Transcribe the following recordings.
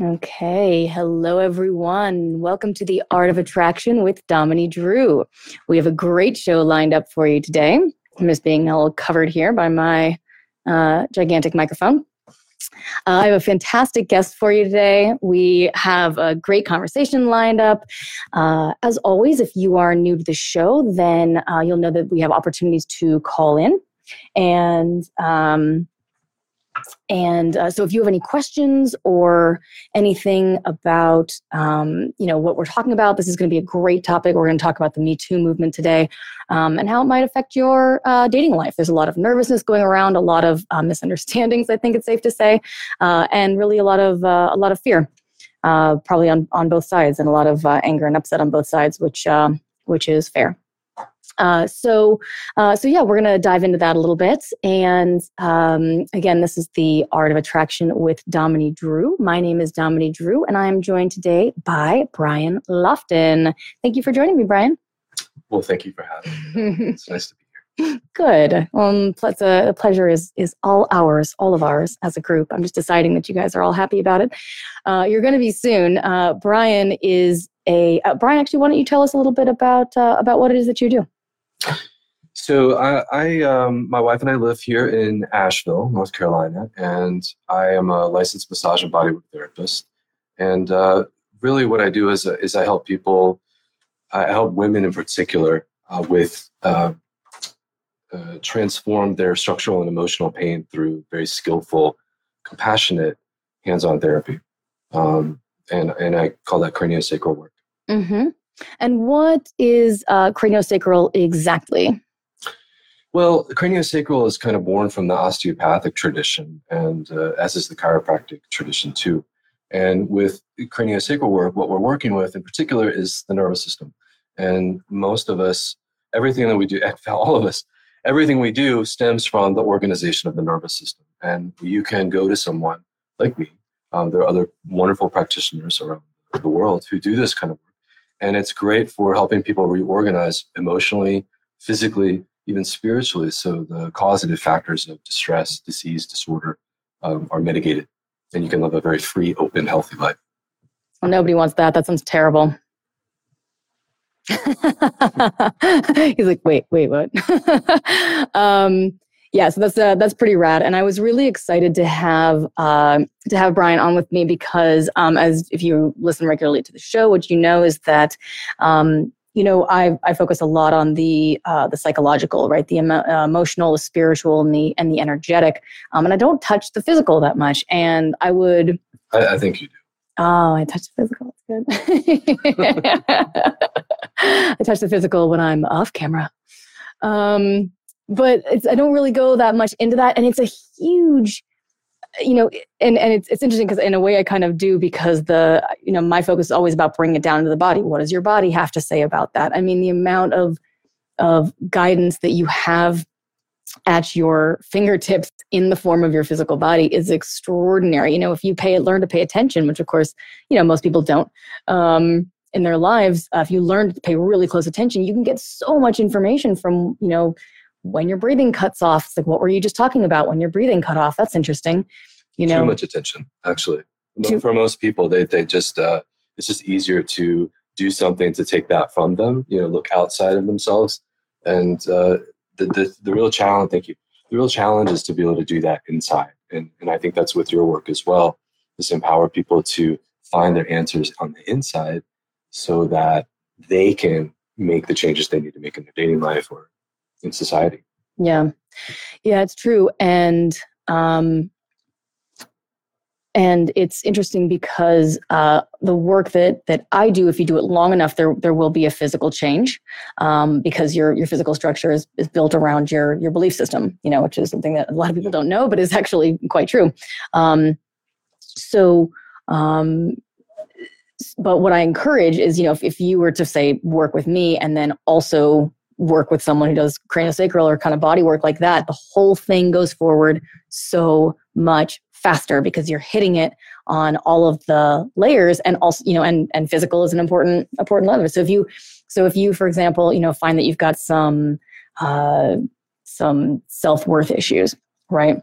Okay, hello everyone. Welcome to The Art of Attraction with Dominique Drew. We have a great show lined up for you today. I'm just being all covered here by my gigantic microphone. I have a fantastic guest for you today. We have a great conversation lined up. As always, if you are new to the show, then you'll know that we have opportunities to call in And so if you have any questions or anything about, what we're talking about, this is going to be a great topic. We're going to talk about the Me Too movement today and how it might affect your dating life. There's a lot of nervousness going around, a lot of misunderstandings, I think it's safe to say, and really a lot of fear, probably on both sides, and a lot of anger and upset on both sides, which is fair. So we're going to dive into that a little bit. And again, this is The Art of Attraction with Dominique Drew. My name is Dominique Drew, and I am joined today by Brian Lofton. Thank you for joining me, Brian. Well, thank you for having me. It's nice to be here. Good. The pleasure is all ours, all of ours as a group. I'm just deciding that you guys are all happy about it. You're going to be soon. Brian, actually, why don't you tell us a little bit about what it is that you do? So I my wife and I live here in Asheville, North Carolina, and I am a licensed massage and bodywork therapist. And really what I do is I help people, I help women in particular with transform their structural and emotional pain through very skillful, compassionate, hands-on therapy. And I call that craniosacral work. Mm-hmm. And what is craniosacral exactly? Well, craniosacral is kind of born from the osteopathic tradition, and as is the chiropractic tradition too. And with craniosacral work, what we're working with in particular is the nervous system. And most of us, everything that we do, all of us, everything we do stems from the organization of the nervous system. And you can go to someone like me. There are other wonderful practitioners around the world who do this kind of work. And it's great for helping people reorganize emotionally, physically, even spiritually, so the causative factors of distress, disease, disorder are mitigated. And you can live a very free, open, healthy life. Well, nobody wants that. That sounds terrible. He's like, wait, what? So that's pretty rad, and I was really excited to have Brian on with me because, as if you listen regularly to the show, what you know is that, I focus a lot on the psychological, right, the emotional, the spiritual, and the energetic, and I don't touch the physical that much, and I would. I think you do. Oh, I touch the physical. That's good. I touch the physical when I'm off camera. But I don't really go that much into that. And it's a huge, and it's interesting because in a way I kind of do, because my focus is always about bringing it down to the body. What does your body have to say about that? I mean, the amount of guidance that you have at your fingertips in the form of your physical body is extraordinary. If you learn to pay attention, which of course, most people don't, in their lives, if you learn to pay really close attention, you can get so much information from, when your breathing cuts off. It's like, what were you just talking about when your breathing cut off? That's interesting. Too much attention, actually. For most people, they just it's just easier to do something to take that from them. Look outside of themselves, and the real challenge. Thank you. The real challenge is to be able to do that inside, and I think that's with your work as well. Is empower people to find their answers on the inside so that they can make the changes they need to make in their dating life or in society. Yeah. Yeah, it's true. And it's interesting because the work that I do, if you do it long enough, there will be a physical change because your physical structure is built around your belief system, you know, which is something that a lot of people don't know, but is actually quite true. But what I encourage is, you know, if you were to say work with me and then also work with someone who does craniosacral or kind of body work like that, the whole thing goes forward so much faster because you're hitting it on all of the layers, and also, you know, and physical is an important lever. So if you, for example, you know, find that you've got some self-worth issues, right?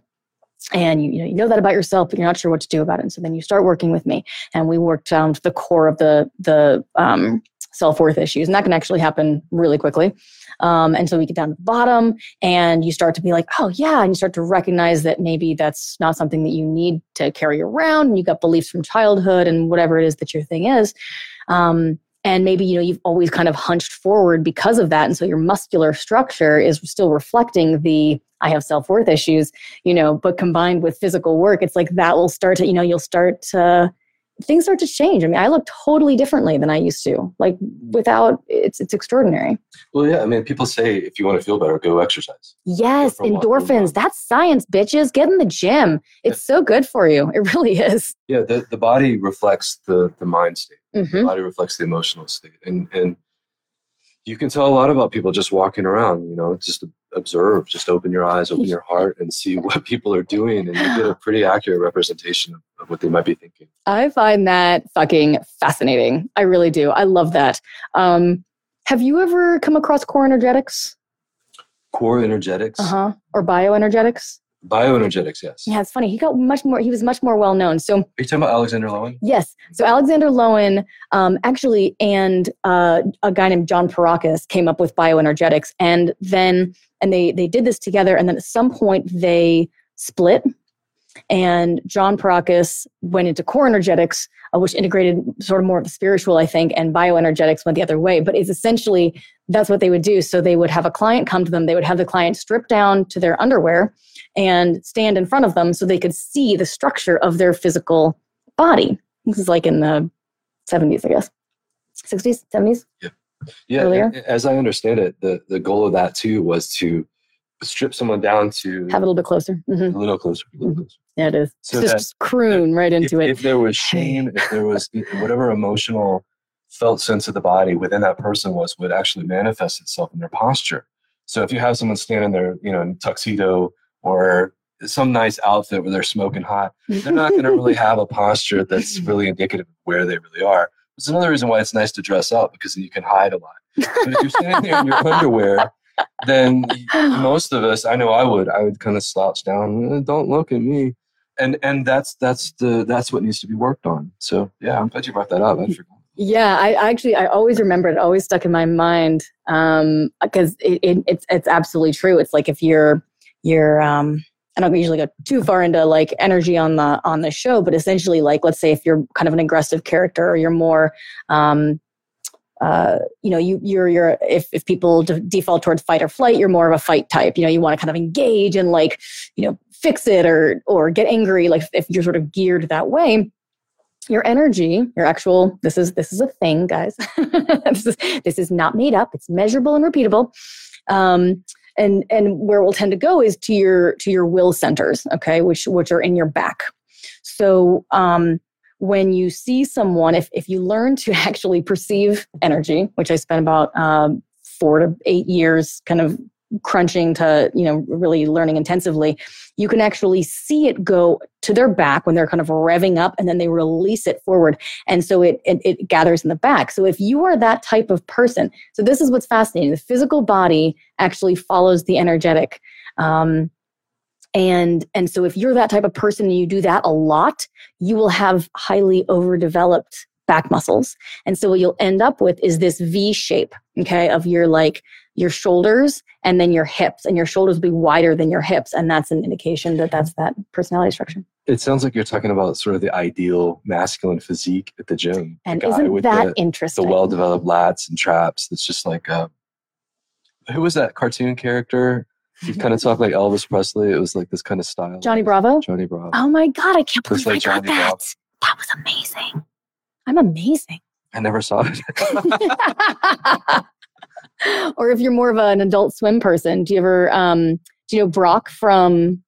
And you know that about yourself, but you're not sure what to do about it. And so then you start working with me, and we work down to the core of the self-worth issues, and that can actually happen really quickly. And so we get down to the bottom, and you start to be like, oh yeah, and you start to recognize that maybe that's not something that you need to carry around, and you got beliefs from childhood and whatever it is that your thing is. And maybe, you know, you've always kind of hunched forward because of that. And so your muscular structure is still reflecting the, I have self-worth issues, you know, but combined with physical work, it's like that will start to, you know, things start to change. I mean, I look totally differently than I used to, like without, it's extraordinary. Well, yeah. I mean, people say, if you want to feel better, go exercise. Yes. Endorphins. That's science, bitches. Get in the gym. It's so good for you. It really is. Yeah. The body reflects the mind state. Mm-hmm. The body reflects the emotional state. And you can tell a lot about people just walking around, you know, just observe, just open your eyes, open your heart, and see what people are doing. And you get a pretty accurate representation of what they might be thinking. I find that fucking fascinating. I really do. I love that. Have you ever come across core energetics? Core energetics? Uh-huh. Or bioenergetics? Bioenergetics, yes. Yeah, it's funny. He was much more well-known. So, are you talking about Alexander Lowen? Yes. So Alexander Lowen, actually, and a guy named John Pierrakos came up with bioenergetics. And they did this together. And then at some point they split. And John Pierrakos went into core energetics, which integrated sort of more of the spiritual, I think, and bioenergetics went the other way. But it's essentially, that's what they would do. So they would have a client come to them. They would have the client strip down to their underwear and stand in front of them so they could see the structure of their physical body. This is like in the 70s, I guess. 60s, 70s? Yeah. Yeah. Earlier. As I understand it, the goal of that too was to strip someone down to have a little bit closer. Mm-hmm. A little closer. Yeah, it is. So just croon right into it. If there was shame, if there was whatever emotional felt sense of the body within that person was, would actually manifest itself in their posture. So if you have someone standing there, you know, in tuxedo or some nice outfit where they're smoking hot, they're not going to really have a posture that's really indicative of where they really are. It's another reason why it's nice to dress up, because you can hide a lot. But if you're standing there in your underwear, then most of us, I know I would kind of slouch down. Don't look at me. And that's what needs to be worked on. So yeah, I'm glad you brought that up. I forgot. Yeah, I always remember it. Always stuck in my mind because it's absolutely true. It's like if you're I don't usually go too far into like energy on the show, but essentially, like, let's say if you're kind of an aggressive character, or you're more if people default towards fight or flight, you're more of a fight type. You know, you want to kind of engage and, like, you know, fix it or get angry. Like if you're sort of geared that way, your energy, your actual, this is a thing, guys. This is not made up. It's measurable and repeatable. And where we'll tend to go is to your will centers, okay, which are in your back. So, when you see someone, if you learn to actually perceive energy, which I spent about 4 to 8 years kind of crunching to, you know, really learning intensively, you can actually see it go to their back when they're kind of revving up, and then they release it forward. And so it gathers in the back. So if you are that type of person, so this is what's fascinating. The physical body actually follows the energetic. And so if you're that type of person and you do that a lot, you will have highly overdeveloped back muscles. And so what you'll end up with is this V shape, okay, of your, like, your shoulders and then your hips, and your shoulders will be wider than your hips. And that's an indication that that's that personality structure. It sounds like you're talking about sort of the ideal masculine physique at the gym. And the isn't that interesting? The well-developed lats and traps. That's just like, who was that cartoon character? He kind of talked like Elvis Presley. It was like this kind of style. Johnny Bravo? Johnny Bravo. Oh my God, I can't believe I got that. That was amazing. I'm amazing. I never saw it. Or if you're more of an Adult Swim person, do you ever, do you know Brock from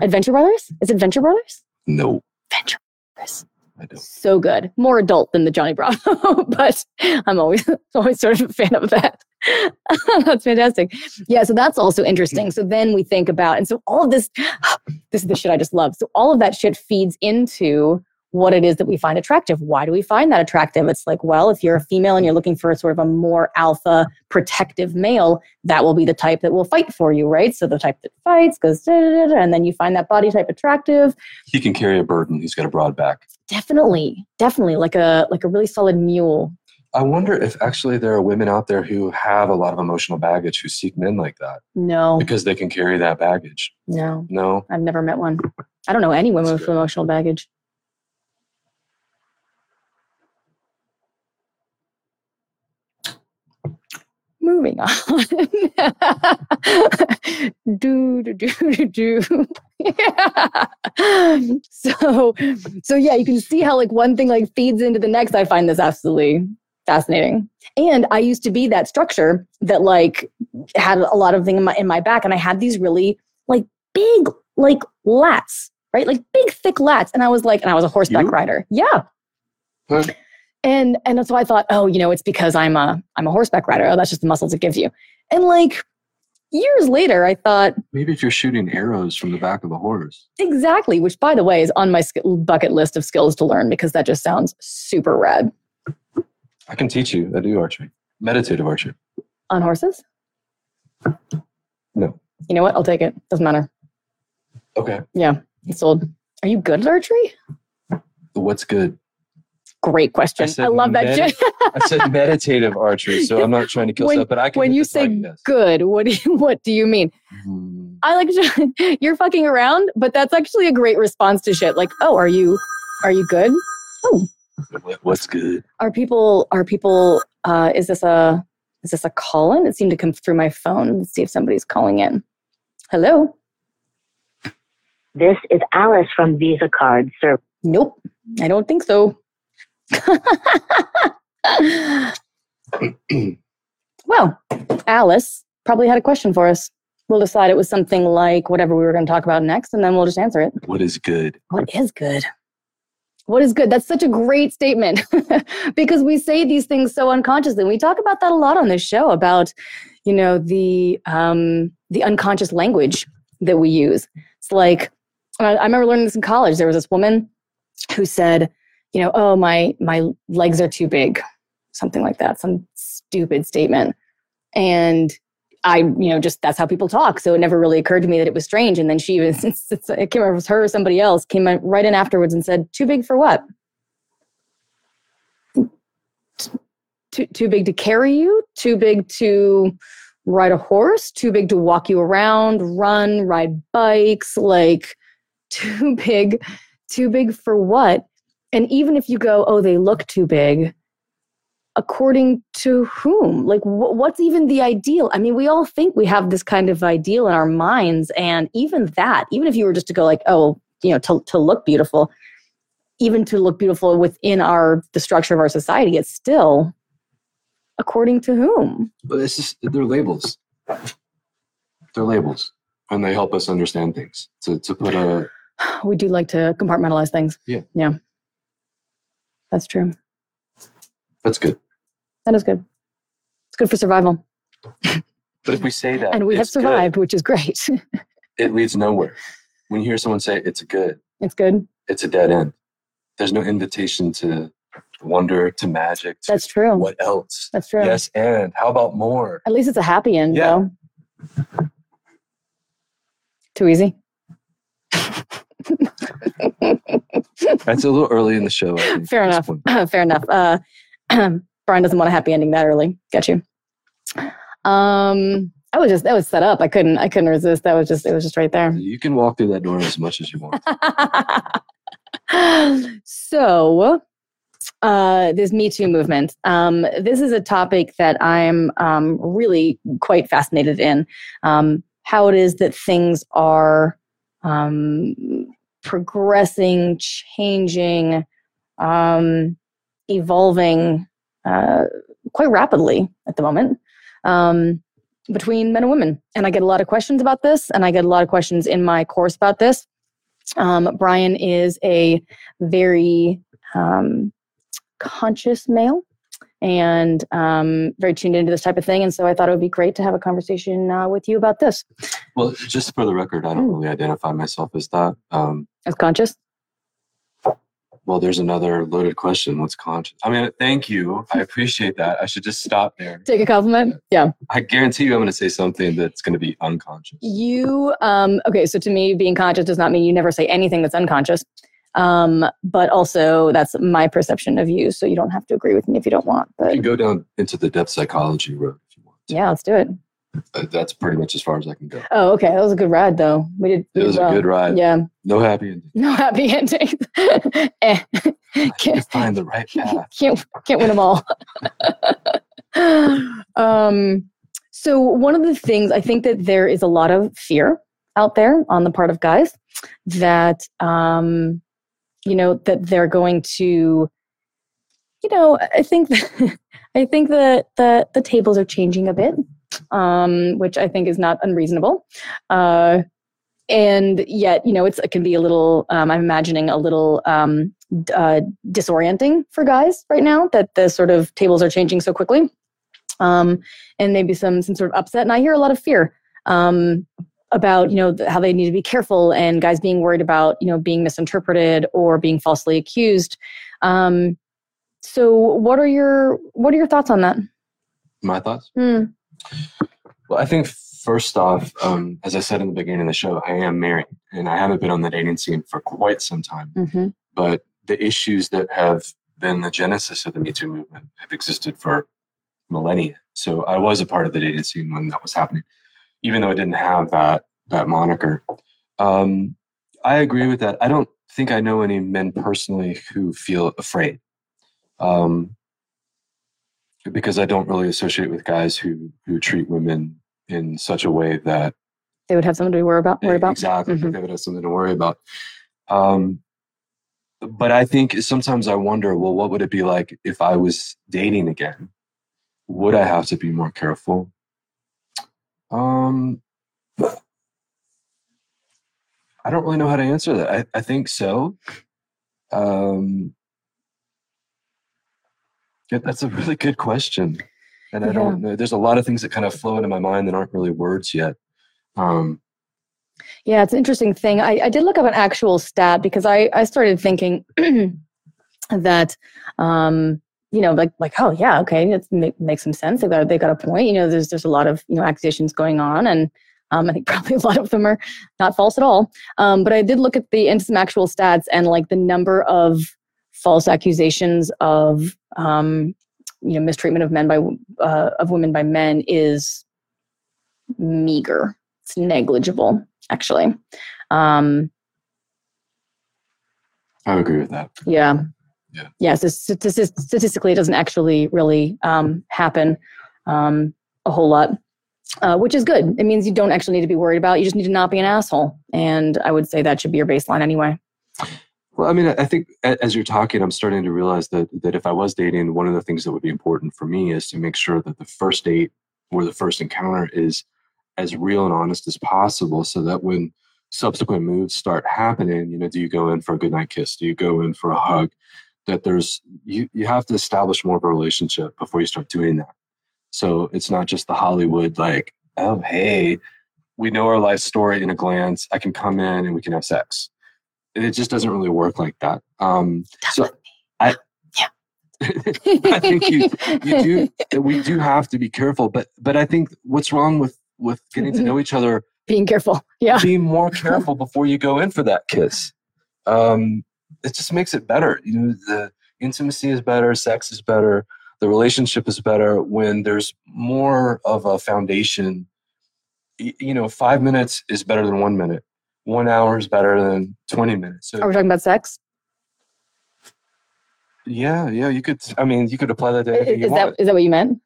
Adventure Brothers? Is it Venture Brothers? No. Venture Brothers. I don't. So good. More adult than the Johnny Bravo, but I'm always sort of a fan of that. That's fantastic. Yeah, so that's also interesting. So then we think about, and so all of this is the shit I just love. So all of that shit feeds into what it is that we find attractive. Why do we find that attractive? It's like, well, if you're a female and you're looking for a sort of a more alpha protective male, that will be the type that will fight for you, right? So the type that fights goes, da, da, da, and then you find that body type attractive. He can carry a burden. He's got a broad back. Definitely. Like a really solid mule. I wonder if actually there are women out there who have a lot of emotional baggage who seek men like that. No. Because they can carry that baggage. No. I've never met one. I don't know any women with emotional baggage. Moving on. Yeah. So yeah, you can see how like one thing like feeds into the next. I find this absolutely fascinating. And I used to be that structure that like had a lot of thing in my back, and I had these really like big like lats, right? Like big thick lats. And I was like, I was a horseback rider. Yeah. Huh? And so I thought, oh, you know, it's because I'm a horseback rider. Oh, that's just the muscles it gives you. And like years later, I thought maybe if you're shooting arrows from the back of a horse, exactly. Which, by the way, is on my bucket list of skills to learn because that just sounds super rad. I can teach you. I do archery, meditative archery. On horses? No. You know what? I'll take it. Doesn't matter. Okay. Yeah, it's sold. Are you good at archery? What's good? Great question. I love that. I said meditative archery, so I'm not trying to kill stuff, but I can. When you say good, what do you mean? Mm. I like to, you're fucking around, but that's actually a great response to shit. Like, oh, are you good? Oh, what's good? Are people? Is this a call in? It seemed to come through my phone. Let's see if somebody's calling in. Hello. This is Alice from Visa Card Service. Nope, I don't think so. Well, Alice probably had a question for us. We'll decide it was something like whatever we were going to talk about next, and then we'll just answer it. What is good? That's such a great statement because we say these things so unconsciously. We talk about that a lot on this show about, you know, the unconscious language that we use. It's like, I remember learning this in college. There was this woman who said, you know, oh, my legs are too big, something like that, some stupid statement. And I, you know, just that's how people talk. So it never really occurred to me that it was strange. And then she was, I can't remember if it was her or somebody else, came right in afterwards and said, too big for what? Too big to carry you? Too big to ride a horse? Too big to walk you around, run, ride bikes? Like, too big for what? And even if you go, oh, they look too big, according to whom? Like, what's even the ideal? I mean, we all think we have this kind of ideal in our minds. And even that, even if you were just to go like, oh, you know, to look beautiful, even to look beautiful within the structure of our society, it's still according to whom? But it's just, they're labels. They're labels. And they help us understand things. To put a... We do like to compartmentalize things. Yeah. Yeah. That's true. That's good. That is good. It's good for survival. But if we say that, and we have survived, good, which is great. It leads nowhere. When you hear someone say it's good, it's good. It's a dead end. There's no invitation to wonder, to magic. To that's true. What else? That's true. Yes, and how about more? At least it's a happy end, yeah. Though. Too easy. That's a little early in the show. Fair enough. Brian doesn't want a happy ending that early. Got you. that was set up. I couldn't resist. It was just right there. You can walk through that door as much as you want. So, this Me Too movement. This is a topic that I'm really quite fascinated in. How it is that things are progressing, changing, evolving quite rapidly at the moment between men and women. And I get a lot of questions about this, and I get a lot of questions in my course about this. Brian is a very conscious male and very tuned into this type of thing. And so I thought it would be great to have a conversation with you about this. Well, just for the record, I don't really identify myself as that. As conscious? Well, there's another loaded question. What's conscious? I mean, thank you. I appreciate that. I should just stop there. Take a compliment. Yeah. I guarantee you I'm going to say something that's going to be unconscious. You, okay. So to me, being conscious does not mean you never say anything that's unconscious. But also that's my perception of you. So you don't have to agree with me if you don't want. But you can go down into the depth psychology road if you want to. Yeah, let's do it. That's pretty much as far as I can go. Oh, okay. That was a good ride, though. It was a good ride. Yeah. No happy ending. No happy ending. Can't find the right path. Can't win them all. So one of the things, I think that there is a lot of fear out there on the part of guys that, that they're going to, I think that the tables are changing a bit. Which I think is not unreasonable. And yet, it can be a little, I'm imagining a little disorienting for guys right now that the sort of tables are changing so quickly. And maybe some sort of upset. And I hear a lot of fear about, how they need to be careful and guys being worried about, being misinterpreted or being falsely accused. So what are your thoughts on that? My thoughts? Well, I think first off, as I said in the beginning of the show, I am married and I haven't been on the dating scene for quite some time. Mm-hmm. But the issues that have been the genesis of the Me Too movement have existed for millennia. So I was a part of the dating scene when that was happening, even though I didn't have that moniker. I agree with that. I don't think I know any men personally who feel afraid. Because I don't really associate with guys who treat women in such a way that they would have something to worry about. Exactly. Mm-hmm. They would have something to worry about. But I think sometimes I wonder, well, what would it be like if I was dating again? Would I have to be more careful? I don't really know how to answer that. I think so. Yeah, that's a really good question. And I don't know. There's a lot of things that kind of flow into my mind that aren't really words yet. Yeah, it's an interesting thing. I did look up an actual stat because I started thinking that, oh, yeah, okay, it makes some sense. They got a point. There's a lot of, accusations going on. And I think probably a lot of them are not false at all. But I did look at some actual stats and like the number of false accusations of mistreatment of men by of women by men is meager. It's negligible, actually. I agree with that. Yeah. Yeah. So statistically, it doesn't actually really happen a whole lot, which is good. It means you don't actually need to be worried about it. You just need to not be an asshole, and I would say that should be your baseline anyway. Well, I mean, I think as you're talking, I'm starting to realize that if I was dating, one of the things that would be important for me is to make sure that the first date or the first encounter is as real and honest as possible so that when subsequent moves start happening, do you go in for a goodnight kiss? Do you go in for a hug? That there's, you have to establish more of a relationship before you start doing that. So it's not just the Hollywood, like, oh, hey, we know our life story in a glance. I can come in and we can have sex. It just doesn't really work like that. I think we do have to be careful, but I think what's wrong with getting to know each other, being careful. Yeah. Be more careful before you go in for that kiss. It just makes it better. The intimacy is better. Sex is better. The relationship is better when there's more of a foundation you know, 5 minutes is better than 1 minute. 1 hour is better than 20 minutes. So, are we talking about sex? Yeah. You could, I mean, you could apply that to anything you want. Is that what you meant?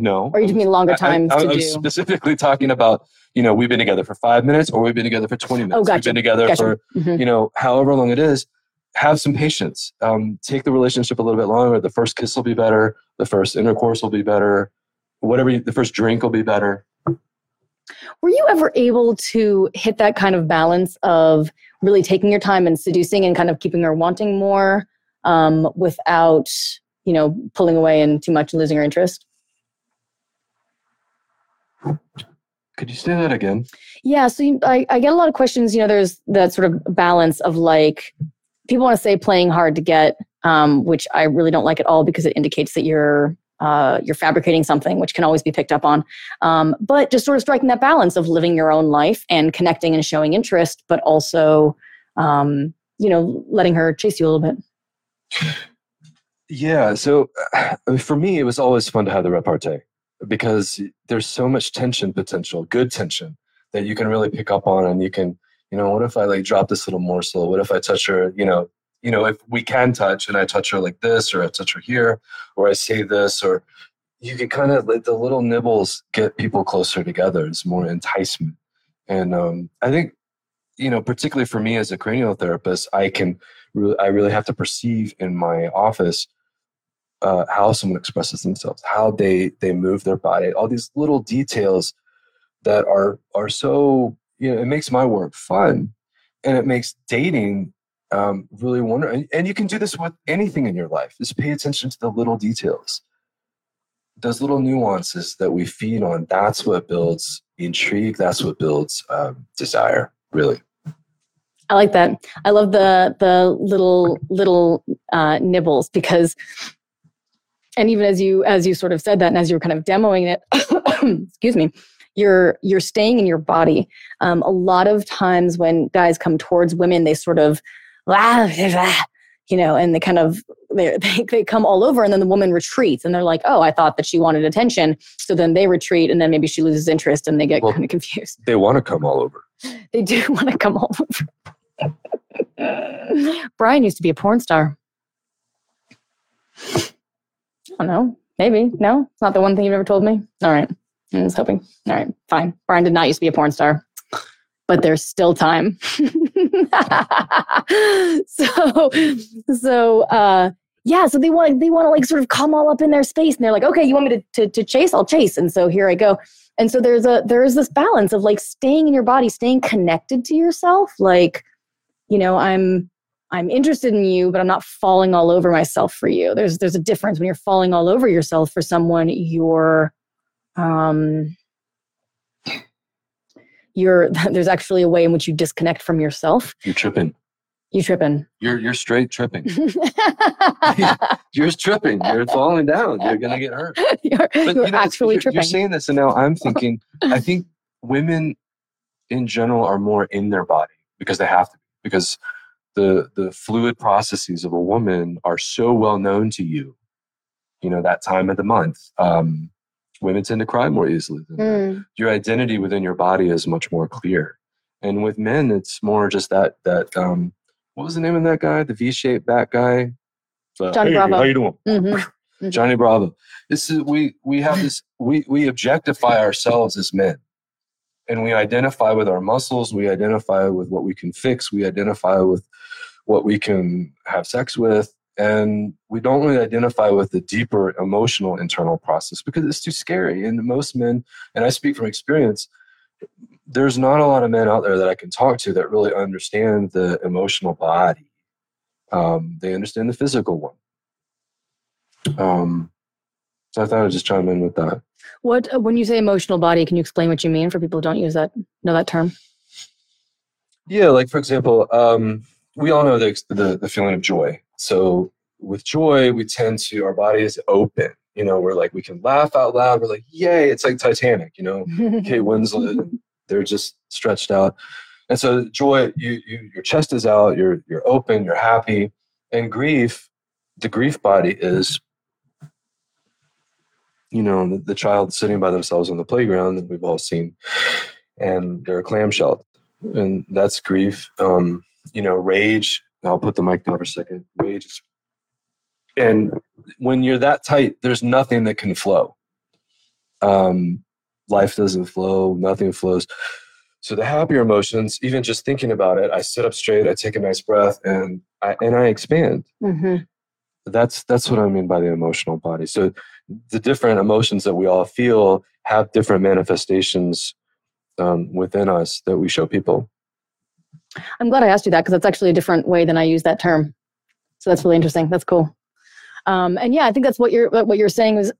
No. Or you just mean longer times to do? I was specifically talking about, you know, we've been together for 5 minutes or we've been together for 20 minutes. Oh, gotcha. We've been together for, you know, however long it is. Have some patience. Take the relationship a little bit longer. The first kiss will be better. The first intercourse will be better. The first drink will be better. Were you ever able to hit that kind of balance of really taking your time and seducing and kind of keeping her wanting more without, you know, pulling away and too much and losing her interest? Could you say that again? Yeah. So I get a lot of questions, you know, there's that sort of balance of like, people want to say playing hard to get, which I really don't like at all because it indicates that you're fabricating something, which can always be picked up on. But just sort of striking that balance of living your own life and connecting and showing interest, but also, you know, letting her chase you a little bit. Yeah. So for me, it was always fun to have the repartee because there's so much tension potential, good tension that you can really pick up on, and you can, you know, what if I like drop this little morsel? What if I touch her, you know, if we can touch and I touch her like this, or I touch her here, or I say this, or you can kind of let the little nibbles get people closer together. It's more enticement. And I think, you know, particularly for me as a cranial therapist, I really have to perceive in my office how someone expresses themselves, how they move their body, all these little details that are so, you know, it makes my work fun, and it makes dating really wonderful. And you can do this with anything in your life. Just pay attention to the little details, those little nuances that we feed on. That's what builds intrigue. That's what builds desire, really. I like that. I love the little nibbles, because, and even as you sort of said that, and as you were kind of demoing it, excuse me, you're staying in your body. A lot of times when guys come towards women, they sort of, you know, and they kind of, they come all over, and then the woman retreats and they're like, oh, I thought that she wanted attention. So then they retreat, and then maybe she loses interest and they get kind of confused. They want to come all over. They do want to come all over. Brian used to be a porn star. I don't know. Maybe. No, it's not the one thing you've ever told me. All right. I was hoping. All right, fine. Brian did not used to be a porn star, but there's still time. So they want to like sort of come all up in their space, and they're like, okay, you want me to chase? I'll chase. And so here I go. And so there's this balance of like staying in your body, staying connected to yourself. Like, you know, I'm interested in you, but I'm not falling all over myself for you. There's a difference when you're falling all over yourself for someone. There's actually a way in which you disconnect from yourself. You're tripping. You're straight tripping. You're tripping. You're falling down. You're going to get hurt. You're tripping. You're saying this, and now I'm thinking, I think women in general are more in their body because they have to be, because the fluid processes of a woman are so well known to you, you know, that time of the month. Women tend to cry more easily than that. Your identity within your body is much more clear. And with men, it's more just that what was the name of that guy? The V-shaped back guy? Johnny Bravo. How you doing? Mm-hmm. Johnny Bravo. This is, we have this, we objectify ourselves as men. And we identify with our muscles. We identify with what we can fix. We identify with what we can have sex with. And we don't really identify with the deeper emotional internal process because it's too scary. And most men, and I speak from experience, there's not a lot of men out there that I can talk to that really understand the emotional body. They understand the physical one. So I thought I'd just chime in with that. When you say emotional body, can you explain what you mean for people who don't know that term? Yeah, like for example, we all know the feeling of joy. So with joy, we tend to, our body is open. You know, we're like, we can laugh out loud. We're like, yay, it's like Titanic, you know, Kate Winslet, they're just stretched out. And so joy, your chest is out, you're open, you're happy. And grief, the grief body is you know, the child sitting by themselves on the playground that we've all seen, and they're clamshelled. And that's grief. You know, rage. I'll put the mic down for a second. Rage. And when you're that tight, there's nothing that can flow. Life doesn't flow. Nothing flows. So the happier emotions, even just thinking about it, I sit up straight, I take a nice breath, and I expand. Mm-hmm. That's what I mean by the emotional body. So the different emotions that we all feel have different manifestations within us that we show people. I'm glad I asked you that, because that's actually a different way than I use that term. So that's really interesting. That's cool. And yeah, I think that's what you're saying is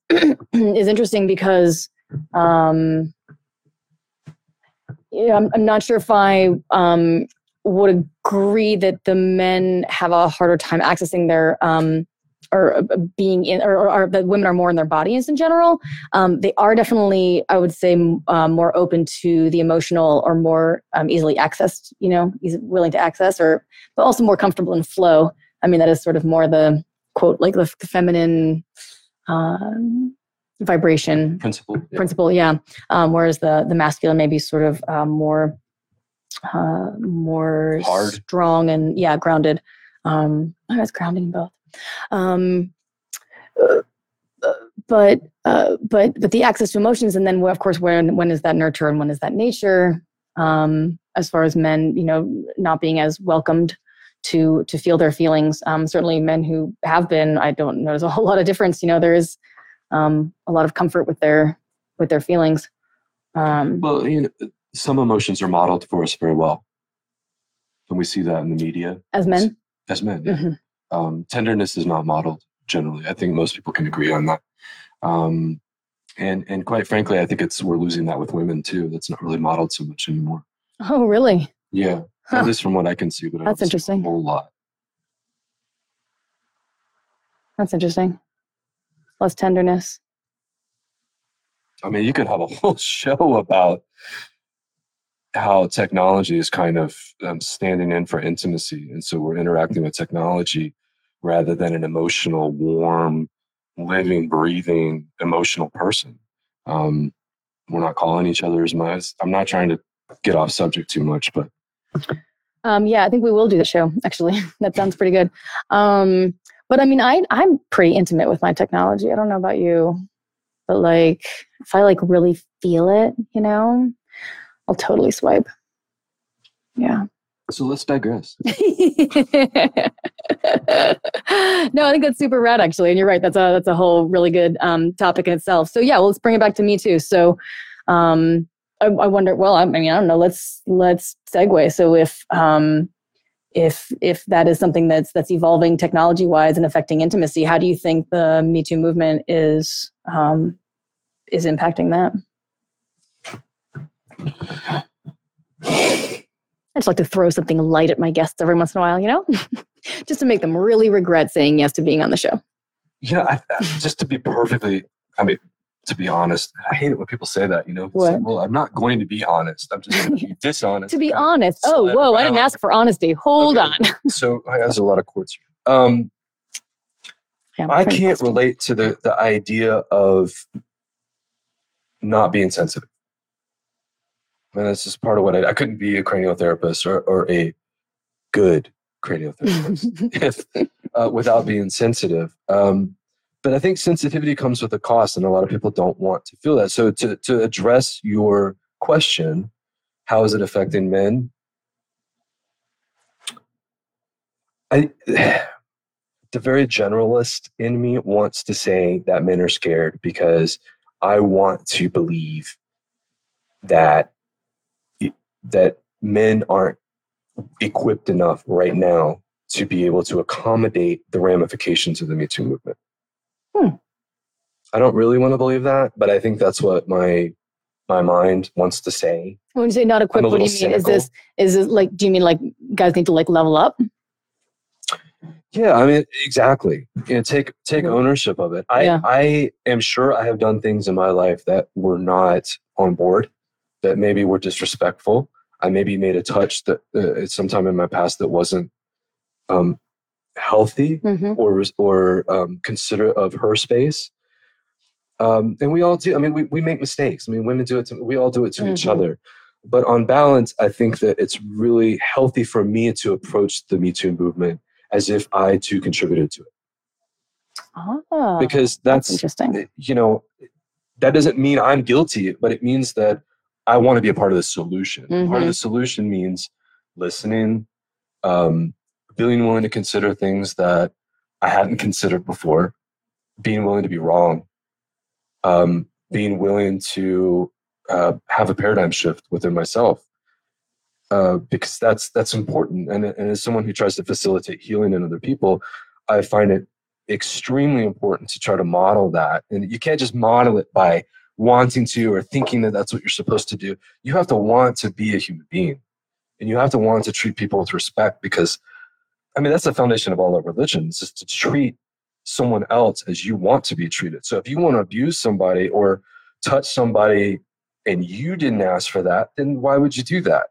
is interesting, because I'm not sure if I would agree that the men have a harder time accessing their that women are more in their bodies in general. They are definitely, I would say, more open to the emotional, or more easily accessed, you know, willing to access, but also more comfortable in flow. I mean, that is sort of more the quote, like the feminine vibration principle. Yeah. Whereas the masculine may be sort of more hard, strong, and yeah, grounded. I was grounding both. But the access to emotions, and then of course, when is that nurture and when is that nature? As far as men, you know, not being as welcomed to feel their feelings. Certainly men who have been, I don't notice a whole lot of difference. You know, there is a lot of comfort with their feelings. Well, you know, some emotions are modeled for us very well, and we see that in the media. As men, yeah. Mm-hmm. Tenderness is not modeled generally. I think most people can agree on that. And quite frankly, I think we're losing that with women too. That's not really modeled so much anymore. Oh, really? Yeah. Huh. At least from what I can see, but that's interesting. A whole lot. That's interesting. Less tenderness. I mean, you could have a whole show about how technology is kind of standing in for intimacy. And so we're interacting with technology rather than an emotional, warm, living, breathing, emotional person. We're not calling each other as much. I'm not trying to get off subject too much, but. Yeah, I think we will do the show, actually. That sounds pretty good. But I mean, I'm pretty intimate with my technology. I don't know about you, but like, if I like really feel it, you know, I'll totally swipe. Yeah. So let's digress. No, I think that's super rad, actually. And you're right. That's a whole really good topic in itself. So yeah, well, let's bring it back to Me Too. So I wonder, well, I mean, I don't know. Let's segue. So if that is something that's evolving technology wise and affecting intimacy, how do you think the Me Too movement is impacting that? I just like to throw something light at my guests every once in a while, you know, just to make them really regret saying yes to being on the show. Yeah, to be honest, I hate it when people say that, you know. What? Like, well, I'm not going to be honest. I'm just going to be dishonest. To be honest. Oh, whoa, I didn't ask for honesty. Hold on. So there's a lot of quotes here. I can't relate to the idea of not being sensitive. And that's just part of what I couldn't be a craniotherapist or a good craniotherapist without being sensitive. But I think sensitivity comes with a cost, and a lot of people don't want to feel that. So to address your question, how is it affecting men? The very generalist in me wants to say that men are scared, because I want to believe that men aren't equipped enough right now to be able to accommodate the ramifications of the Me Too movement. I don't really want to believe that, but I think that's what my mind wants to say. When you say not equipped, what do you mean? Cynical. Is this like, do you mean like guys need to like level up? Yeah, I mean, exactly. You know, take ownership of it. I am sure I have done things in my life that were not on board, that maybe were disrespectful. I maybe made a touch that sometime in my past that wasn't healthy, mm-hmm. or considerate of her space. And we all do. I mean, we make mistakes. I mean, women do it. We all do it to each other. But on balance, I think that it's really healthy for me to approach the Me Too movement as if I too contributed to it. Oh, because that's interesting. You know, that doesn't mean I'm guilty, but it means that I want to be a part of the solution. Mm-hmm. Part of the solution means listening, being willing to consider things that I hadn't considered before, being willing to be wrong, being willing to have a paradigm shift within myself, because that's important. And as someone who tries to facilitate healing in other people, I find it extremely important to try to model that. And you can't just model it by wanting to or thinking that that's what you're supposed to do. You have to want to be a human being, and you have to want to treat people with respect, because, I mean, that's the foundation of all our religions, is to treat someone else as you want to be treated. So if you want to abuse somebody or touch somebody and you didn't ask for that, then why would you do that?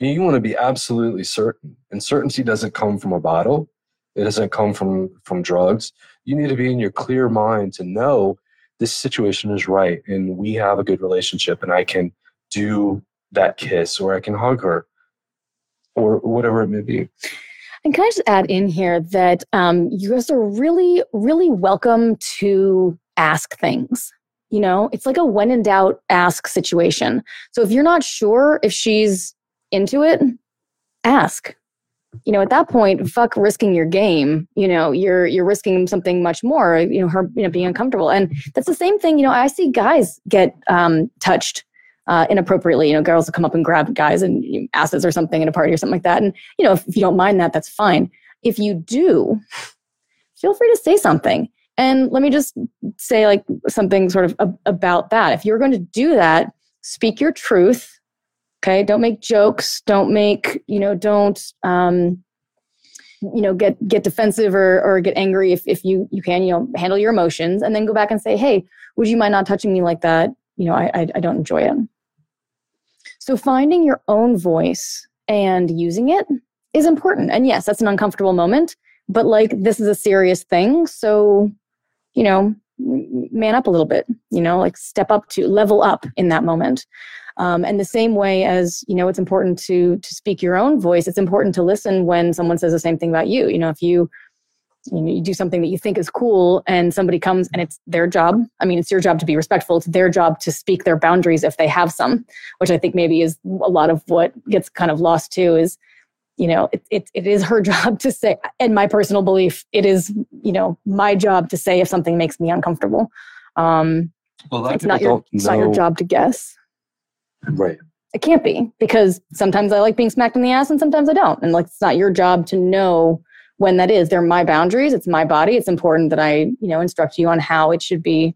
You want to be absolutely certain. And certainty doesn't come from a bottle. It doesn't come from drugs. You need to be in your clear mind to know this situation is right, and we have a good relationship, and I can do that kiss, or I can hug her, or whatever it may be. And can I just add in here that you guys are really, really welcome to ask things. You know, it's like a when in doubt, ask situation. So if you're not sure if she's into it, ask. You know, at that point, fuck risking your game. You know, you're risking something much more, you know, her, you know, being uncomfortable. And that's the same thing, you know, I see guys get touched inappropriately. You know, girls will come up and grab guys and asses or something at a party or something like that. And, you know, if you don't mind that, that's fine. If you do, feel free to say something. And let me just say like something sort of about that. If you're going to do that, speak your truth. Okay. Don't make jokes. Don't make, you know, don't, you know, get defensive or get angry if you can, you know, handle your emotions, and then go back and say, hey, would you mind not touching me like that? You know, I don't enjoy it. So finding your own voice and using it is important. And yes, that's an uncomfortable moment, but like, this is a serious thing. So, you know, man up a little bit, you know, like step up to level up in that moment. And the same way as, you know, it's important to speak your own voice, it's important to listen when someone says the same thing about you. You know, if you do something that you think is cool and somebody comes and it's their job. I mean, it's your job to be respectful. It's their job to speak their boundaries if they have some, which I think maybe is a lot of what gets kind of lost too, is, you know, it is her job to say, and my personal belief, it is, you know, my job to say if something makes me uncomfortable. Well, it's not your job to guess. Right. It can't be, because sometimes I like being smacked in the ass and sometimes I don't. And like, it's not your job to know when that is. They're my boundaries. It's my body. It's important that I, you know, instruct you on how it should be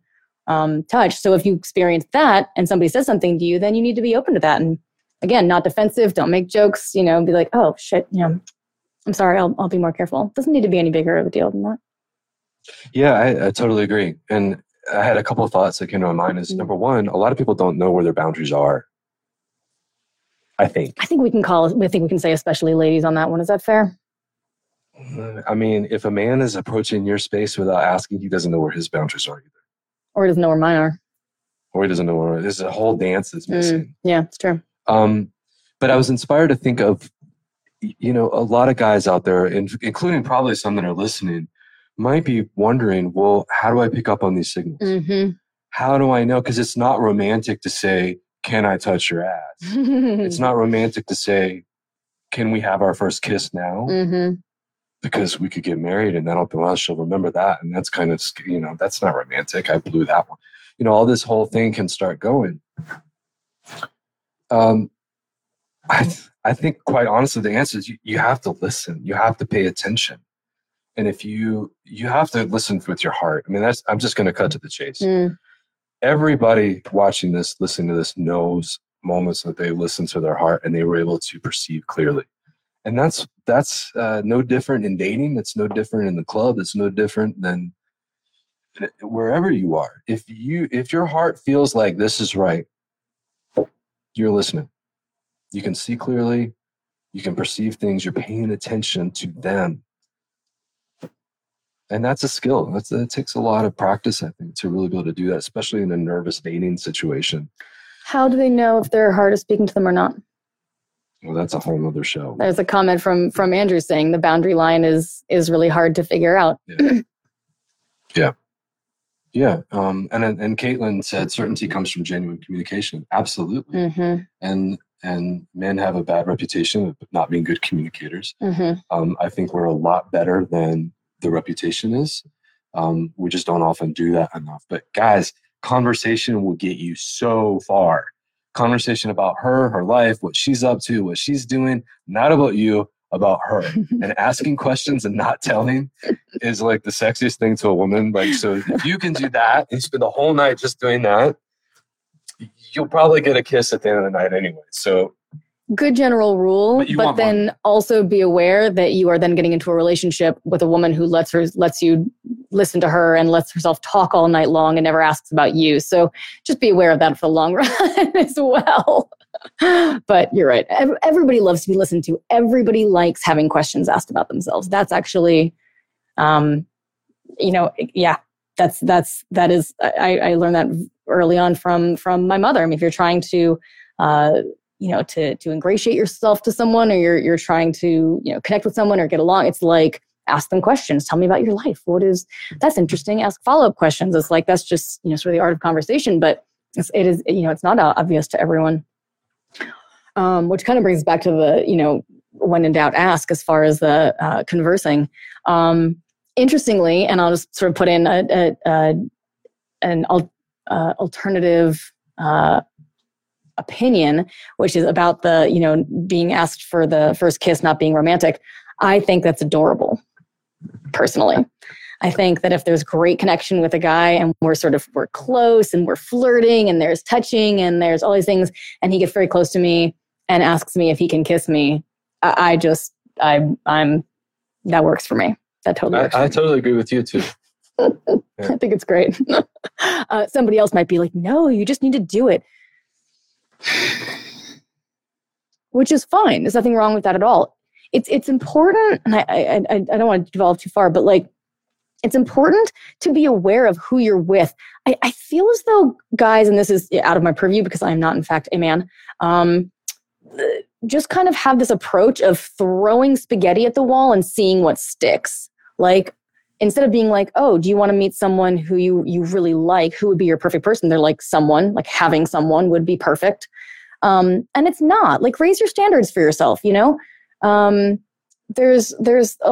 touched. So if you experience that and somebody says something to you, then you need to be open to that. And again, not defensive. Don't make jokes, you know, be like, oh shit, you know, I'm sorry. I'll be more careful. It doesn't need to be any bigger of a deal than that. Yeah, I totally agree. And I had a couple of thoughts that came to my mind is, number one, a lot of people don't know where their boundaries are. I think we can say especially ladies on that one. Is that fair? I mean, if a man is approaching your space without asking, he doesn't know where his boundaries are either. Or he doesn't know where mine are. There's a whole dance that's missing. Yeah, it's true. But I was inspired to think of, you know, a lot of guys out there, including probably some that are listening, might be wondering, well, how do I pick up on these signals? Mm-hmm. How do I know? Because it's not romantic to say, can I touch your ass? It's not romantic to say, can we have our first kiss now? Mm-hmm. Because we could get married and that'll be, well, she'll remember that. And that's kind of, you know, that's not romantic. I blew that one. You know, all this whole thing can start going. I think quite honestly, the answer is you have to listen. You have to pay attention. And if you have to listen with your heart. I mean, I'm just going to cut to the chase. Mm. Everybody watching this, listening to this, knows moments that they listened to their heart and they were able to perceive clearly. And that's no different in dating. It's no different in the club. It's no different than wherever you are. If your heart feels like this is right, you're listening. You can see clearly. You can perceive things. You're paying attention to them. And that's a skill. That takes a lot of practice, I think, to really be able to do that, especially in a nervous dating situation. How do they know if their heart is speaking to them or not? Well, that's a whole other show. There's a comment from Andrew saying the boundary line is really hard to figure out. Yeah. Yeah. Yeah. And Caitlin said certainty comes from genuine communication. Absolutely. Mm-hmm. And men have a bad reputation of not being good communicators. Mm-hmm. I think we're a lot better than the reputation is. We just don't often do that enough. But guys, conversation will get you so far. Conversation about her, her life, what she's up to, what she's doing, not about you, about her. And asking questions and not telling is like the sexiest thing to a woman. Like, so if you can do that and spend the whole night just doing that, you'll probably get a kiss at the end of the night anyway. So good general rule, but then one. Also be aware that you are then getting into a relationship with a woman who lets you listen to her and lets herself talk all night long and never asks about you. So just be aware of that for the long run as well. But you're right. Everybody loves to be listened to. Everybody likes having questions asked about themselves. That's actually, yeah, that is, I learned that early on from my mother. I mean, if you're trying to, to ingratiate yourself to someone, or you're trying to, connect with someone or get along, it's like, ask them questions. Tell me about your life. That's interesting. Ask follow-up questions. It's like, that's just, sort of the art of conversation, but it is, it's not obvious to everyone. Which kind of brings back to the, when in doubt, ask, as far as the conversing. Interestingly, and I'll just sort of put in an alternative opinion, which is about the, being asked for the first kiss not being romantic. I think that's adorable, personally. I think that if there's great connection with a guy and we're close and we're flirting and there's touching and there's all these things, and he gets very close to me and asks me if he can kiss me, I'm that works for me. That totally works. I totally agree with you too. Yeah. I think it's great. Somebody else might be like, no, you just need to do it. Which is fine. There's nothing wrong with that at all. It's important, and I don't want to devolve too far, but like, it's important to be aware of who you're with. I feel as though guys, and this is out of my purview because I am not, in fact, a man, just kind of have this approach of throwing spaghetti at the wall and seeing what sticks. Like, instead of being like, oh, do you want to meet someone who you really like? Who would be your perfect person? They're like, having someone would be perfect. And it's not. Like, raise your standards for yourself, There's a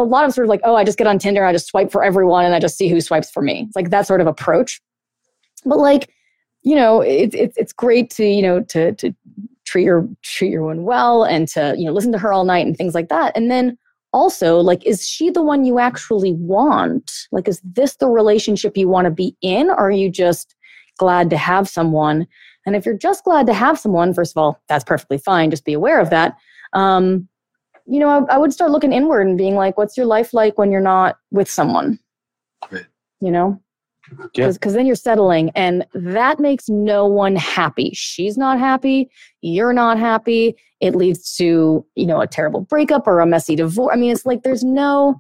lot of sort of like, oh, I just get on Tinder, I just swipe for everyone, and I just see who swipes for me. It's like that sort of approach. But like, it's great to, to treat your woman well and to, listen to her all night and things like that. And then also, like, is she the one you actually want? Like, is this the relationship you want to be in? Or are you just glad to have someone? And if you're just glad to have someone, first of all, that's perfectly fine. Just be aware of that. I would start looking inward and being like, what's your life like when you're not with someone? Right. Because then you're settling, and that makes no one happy. She's not happy. You're not happy. It leads to, a terrible breakup or a messy divorce. I mean, it's like, there's no,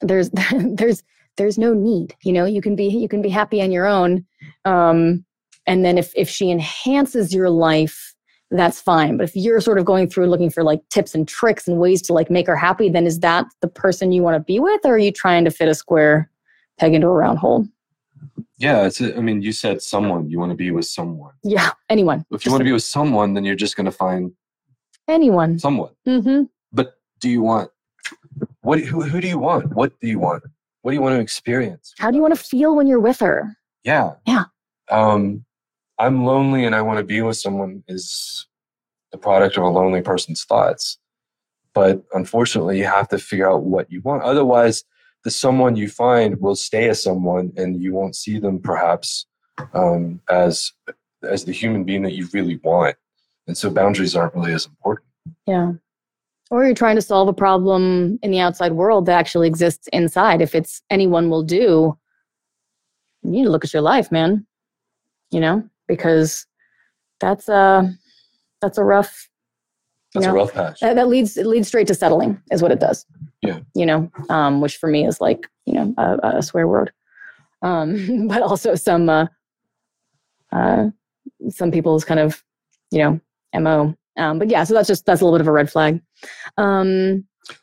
there's no need, you can be happy on your own. And then if she enhances your life, that's fine. But if you're sort of going through looking for like tips and tricks and ways to like make her happy, then is that the person you want to be with? Or are you trying to fit a square peg into a round hole? Yeah. You said someone. You want to be with someone. Yeah. Anyone. If you want to be with someone, then you're just going to find anyone. Someone. Mm-hmm. But do you want, who do you want? What do you want? What do you want to experience? How do you want to feel when you're with her? Yeah. Yeah. I'm lonely and I want to be with someone is the product of a lonely person's thoughts. But unfortunately, you have to figure out what you want. Otherwise, the someone you find will stay as someone, and you won't see them perhaps as the human being that you really want. And so boundaries aren't really as important. Yeah. Or you're trying to solve a problem in the outside world that actually exists inside. If it's anyone will do, you need to look at your life, man. Because that's a rough patch. That leads straight to settling is what it does. Yeah. You know, which for me is like, you know, a swear word. But also some people's kind of, you know, MO. But yeah, so that's a little bit of a red flag.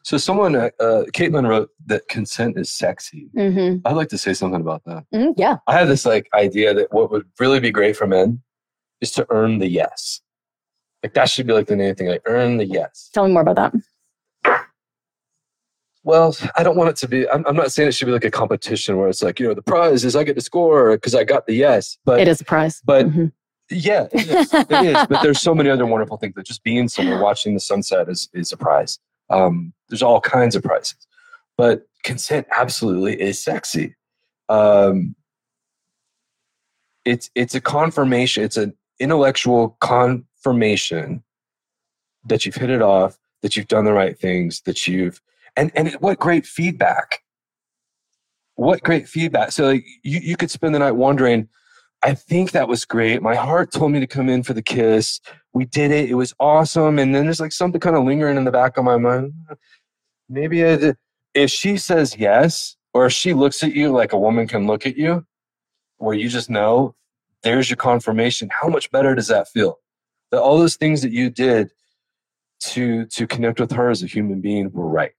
So someone, Caitlin wrote that consent is sexy. Mm-hmm. I'd like to say something about that. Mm-hmm, yeah. I had this like idea that what would really be great for men is to earn the yes. Like that should be like the name thing, like earn the yes. Tell me more about that. Well, I don't want it to be, I'm not saying it should be like a competition where it's like, you know, the prize is I get to score because I got the yes. But it is a prize. But mm-hmm. Yeah, it is. It is. But there's so many other wonderful things that just being somewhere, watching the sunset is a prize. There's all kinds of prizes. But consent absolutely is sexy. It's a confirmation. It's an intellectual confirmation that you've hit it off, that you've done the right things, that you've... And what great feedback. What great feedback. So like, you could spend the night wondering, I think that was great. My heart told me to come in for the kiss. We did it. It was awesome. And then there's like something kind of lingering in the back of my mind. Maybe I did. If she says yes, or if she looks at you like a woman can look at you, where you just know, there's your confirmation. How much better does that feel? That all those things that you did to connect with her as a human being were right.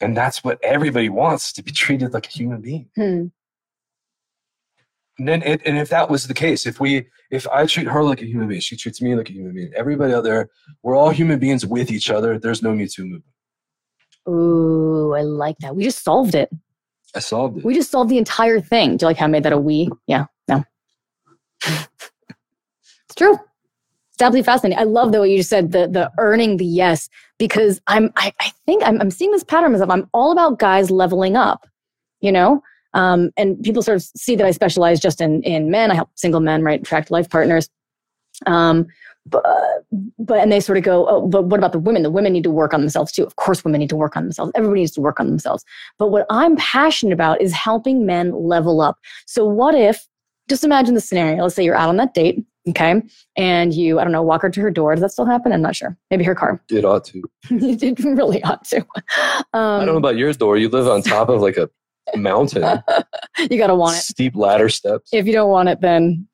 And that's what everybody wants, to be treated like a human being. Hmm. And then, and if that was the case, if I treat her like a human being, she treats me like a human being, everybody out there, we're all human beings with each other. There's no Me Too movement. Ooh, I like that. We just solved it. I solved it. We just solved the entire thing. Do you like how I made that a we? Yeah, no. It's true. It's absolutely fascinating. I love the way you just said the earning the yes, because I think I'm seeing this pattern myself. I'm all about guys leveling up, you know? And people sort of see that I specialize just in men. I help single men, right? Attract life partners. But and they sort of go, oh, but what about the women? The women need to work on themselves too. Of course, women need to work on themselves. Everybody needs to work on themselves. But what I'm passionate about is helping men level up. So what if, just imagine the scenario. Let's say you're out on that date. Okay. And you, I don't know, walk her to her door. Does that still happen? I'm not sure. Maybe her car. It ought to. It really ought to. I don't know about your door. You live on top of like a mountain. You got to want it. Steep ladder steps. If you don't want it, then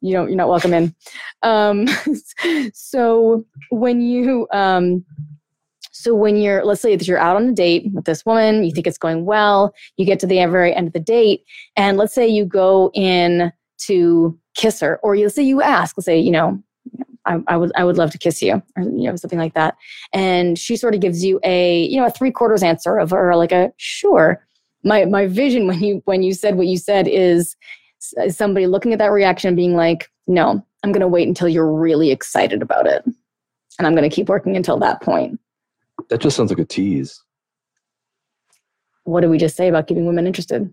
you're not welcome in. So when you're, let's say that you're out on a date with this woman, you think it's going well, you get to the very end of the date. And let's say you go in to kiss her, or you'll say you ask, let's say, you know, I would love to kiss you, or you know, something like that. And she sort of gives you a three-quarters answer of, or like a sure. My vision when you said what you said is somebody looking at that reaction and being like, no, I'm going to wait until you're really excited about it, and I'm going to keep working until that point. That just sounds like a tease. What did we just say about keeping women interested?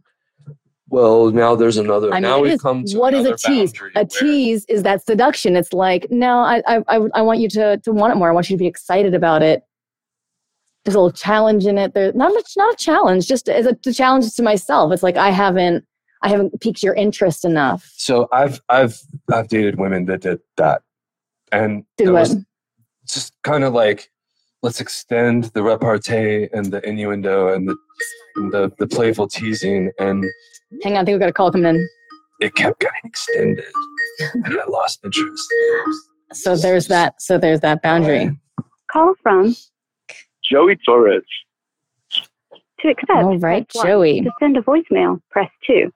Well, now there's another. I mean, now we've come to what is a tease? A tease is that seduction. It's like, no, I want you to want it more. I want you to be excited about it. There's a little challenge in it. There's not a challenge. Just as the challenge is to myself. It's like I haven't piqued your interest enough. So I've dated women that did that, and it was just kind of like, let's extend the repartee and the innuendo and the playful teasing and. Hang on, I think we've got a call coming in. It kept getting extended, and I lost interest. So there's that boundary. Call from Joey Torres. To accept. All right, Joey. To send a voicemail, press 2.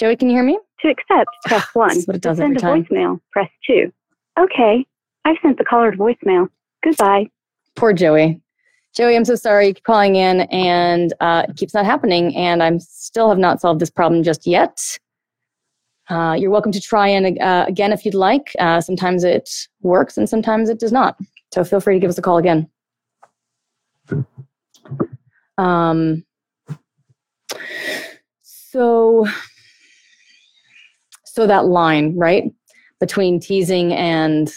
Joey, can you hear me? To accept, press 1. That's what it does to send every time. A voicemail, press 2. Okay, I've sent the caller to voicemail. Goodbye. Poor Joey. Joey, I'm so sorry. You keep calling in, and it keeps not happening, and I still have not solved this problem just yet. You're welcome to try in again if you'd like. Sometimes it works, and sometimes it does not. So feel free to give us a call again. So that line, right, between teasing and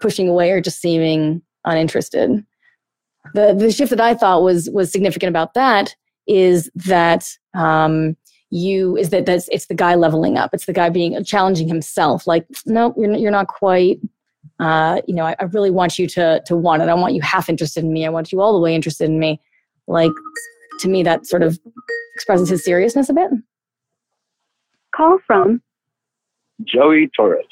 pushing away or just seeming uninterested. The shift that I thought was significant about that is that it's the guy leveling up. It's the guy challenging himself. Like, no, you're not quite You know, I really want you to want it. I don't want you half interested in me. I want you all the way interested in me. Like, to me, that sort of expresses his seriousness a bit. Call from Joey Torres.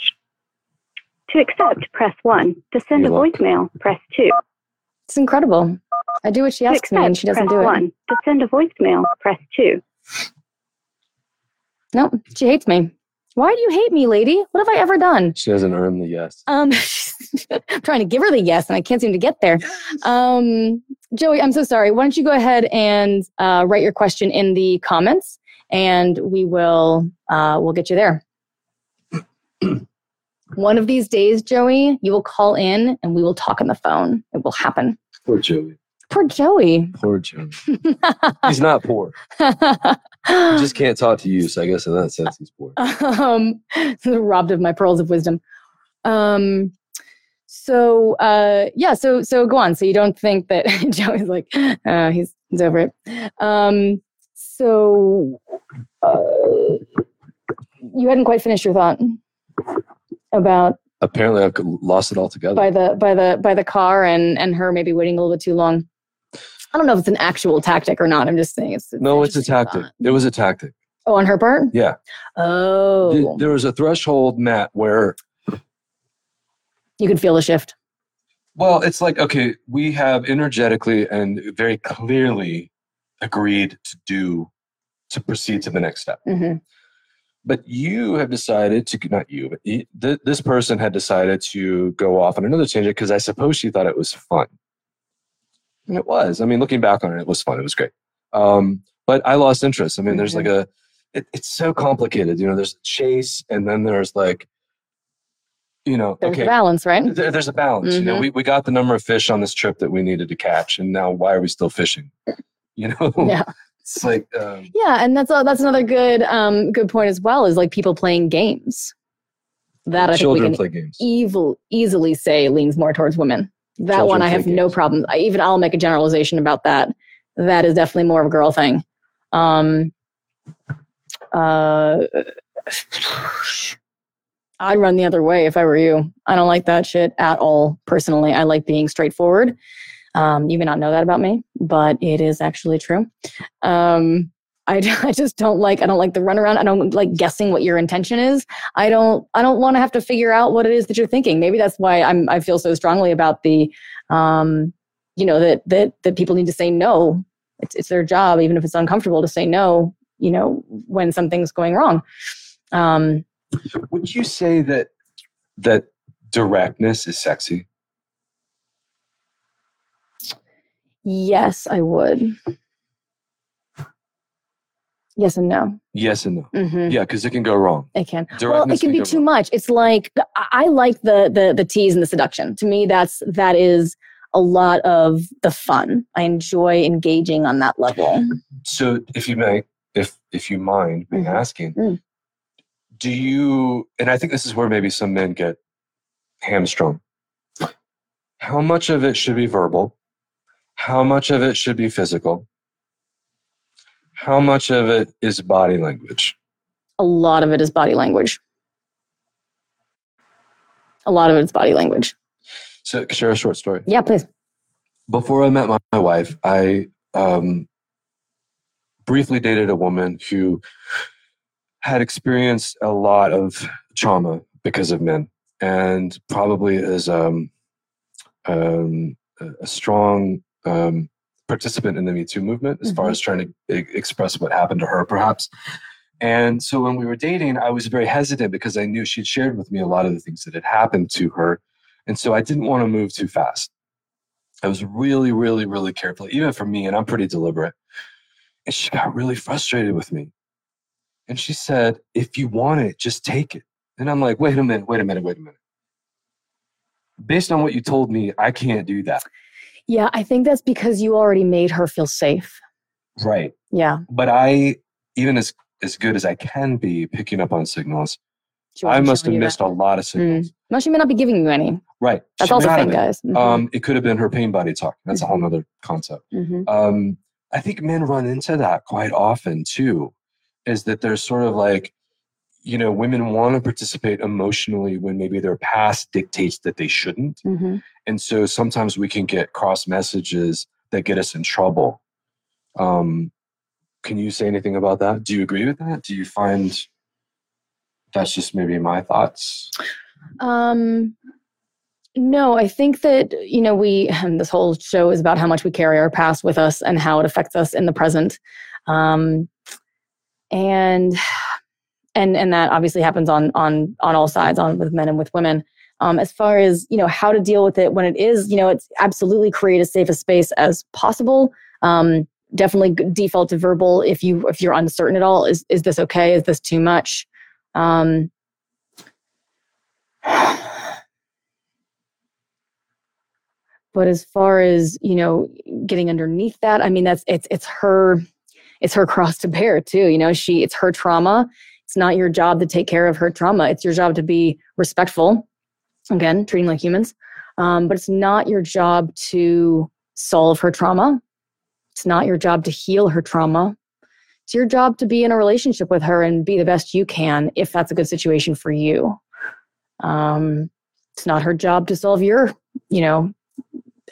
To accept, press 1. To send a voicemail, press 2. It's incredible. I do what she asks me and she doesn't do it. Press 1. To send a voicemail, press 2. No, she hates me. Why do you hate me, lady? What have I ever done? She hasn't earned the yes. I'm trying to give her the yes, and I can't seem to get there. Joey, I'm so sorry. Why don't you go ahead and write your question in the comments, and we will we'll get you there. One of these days, Joey, you will call in, and we will talk on the phone. It will happen. Poor Joey. Poor Joey. Poor Joey. He's not poor. He just can't talk to you, so I guess in that sense he's poor. Robbed of my pearls of wisdom. So go on. So you don't think that Joey's like, he's over it. You hadn't quite finished your thought about... Apparently I lost it altogether. By the car and her maybe waiting a little bit too long. I don't know if it's an actual tactic or not. I'm just saying it's... No, it's a tactic. It was a tactic. Oh, on her part? Yeah. Oh. There was a threshold, Matt, where... You could feel the shift. Well, it's like, okay, we have energetically and very clearly agreed to proceed to the next step. Mm-hmm. But you have decided to, not you, but this person had decided to go off on another tangent because I suppose she thought it was fun. And it was. I mean, looking back on it, it was fun. It was great. But I lost interest. I mean, there's like it's so complicated. You know, there's a chase and then there's like, you know. There's a balance, right? There's a balance. Mm-hmm. You know, we got the number of fish on this trip that we needed to catch. And now why are we still fishing? You know? Yeah. It's like and that's another good point as well, is like people playing games. That I think we can play games. Easily say leans more towards women. That children one I have games. No problem. I'll make a generalization about that. That is definitely more of a girl thing. I'd run the other way if I were you. I don't like that shit at all. Personally, I like being straightforward. You may not know that about me, but it is actually true. I just don't like the runaround. I don't like guessing what your intention is. I don't want to have to figure out what it is that you're thinking. Maybe that's why I feel so strongly about the, that people need to say no. It's their job, even if it's uncomfortable, to say no, you know, when something's going wrong. Would you say that directness is sexy? Yes, I would. Yes and no. Yes and no. Mm-hmm. Yeah, because it can go wrong. It can. Directness it can be too much. It's like, I like the tease and the seduction. To me, that is a lot of the fun. I enjoy engaging on that level. So, if you mind me mm-hmm. asking, mm-hmm. do you? And I think this is where maybe some men get hamstrung. How much of it should be verbal? How much of it should be physical? How much of it is body language? A lot of it is body language. A lot of it is body language. So, share a short story. Yeah, please. Before I met my wife, I briefly dated a woman who had experienced a lot of trauma because of men, and probably is a strong... participant in the Me Too movement as mm-hmm. far as trying to express what happened to her, perhaps. And so when we were dating, I was very hesitant because I knew she'd shared with me a lot of the things that had happened to her. And so I didn't want to move too fast. I was really, really, really careful, even for me, and I'm pretty deliberate. And she got really frustrated with me. And she said, if you want it, just take it. And I'm like, wait a minute. Based on what you told me, I can't do that. Yeah, I think that's because you already made her feel safe. Right. Yeah. But I, even as good as I can be picking up on signals, I must have missed a lot of signals. Well, she may not be giving you any. Right. That's also a thing, guys. Mm-hmm. It could have been her pain body talk. That's mm-hmm. a whole other concept. Mm-hmm. I think men run into that quite often too, is that there's sort of like, you know, women want to participate emotionally when maybe their past dictates that they shouldn't. Mm-hmm. And so sometimes we can get cross messages that get us in trouble. Can you say anything about that? Do you agree with that? Do you find that's just maybe my thoughts? No, I think that, you know, this whole show is about how much we carry our past with us and how it affects us in the present. And that obviously happens on all sides, on with men and with women. As far as, you know, how to deal with it when it is, you know, it's absolutely create as safe a space as possible. Definitely default to verbal if you're uncertain at all. Is this okay? Is this too much? But as far as, you know, getting underneath that, I mean, it's her cross to bear too. You know, it's her trauma. It's not your job to take care of her trauma. It's your job to be respectful. Again, treating like humans. But it's not your job to solve her trauma. It's not your job to heal her trauma. It's your job to be in a relationship with her and be the best you can if that's a good situation for you. It's not her job to solve your, you know,